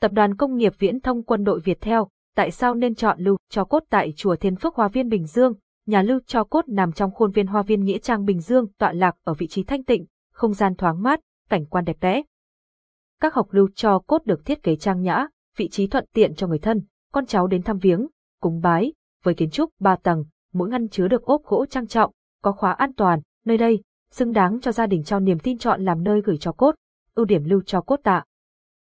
Tập đoàn Công nghiệp Viễn thông Quân đội Viettel. Tại sao nên chọn lưu cho cốt tại Chùa Thiên Phước Hoa viên Bình Dương? Nhà lưu cho cốt nằm trong khuôn viên Hoa viên Nghĩa trang Bình Dương, tọa lạc ở vị trí thanh tịnh, không gian thoáng mát, cảnh quan đẹp đẽ. Các hộc lưu cho cốt được thiết kế trang nhã, vị trí thuận tiện cho người thân, con cháu đến thăm viếng, cúng bái, với kiến trúc 3 tầng, mỗi ngăn chứa được ốp gỗ trang trọng, có khóa an toàn. Nơi đây xứng đáng cho gia đình trao niềm tin chọn làm nơi gửi cho cốt. Ưu điểm lưu cho cốt tạ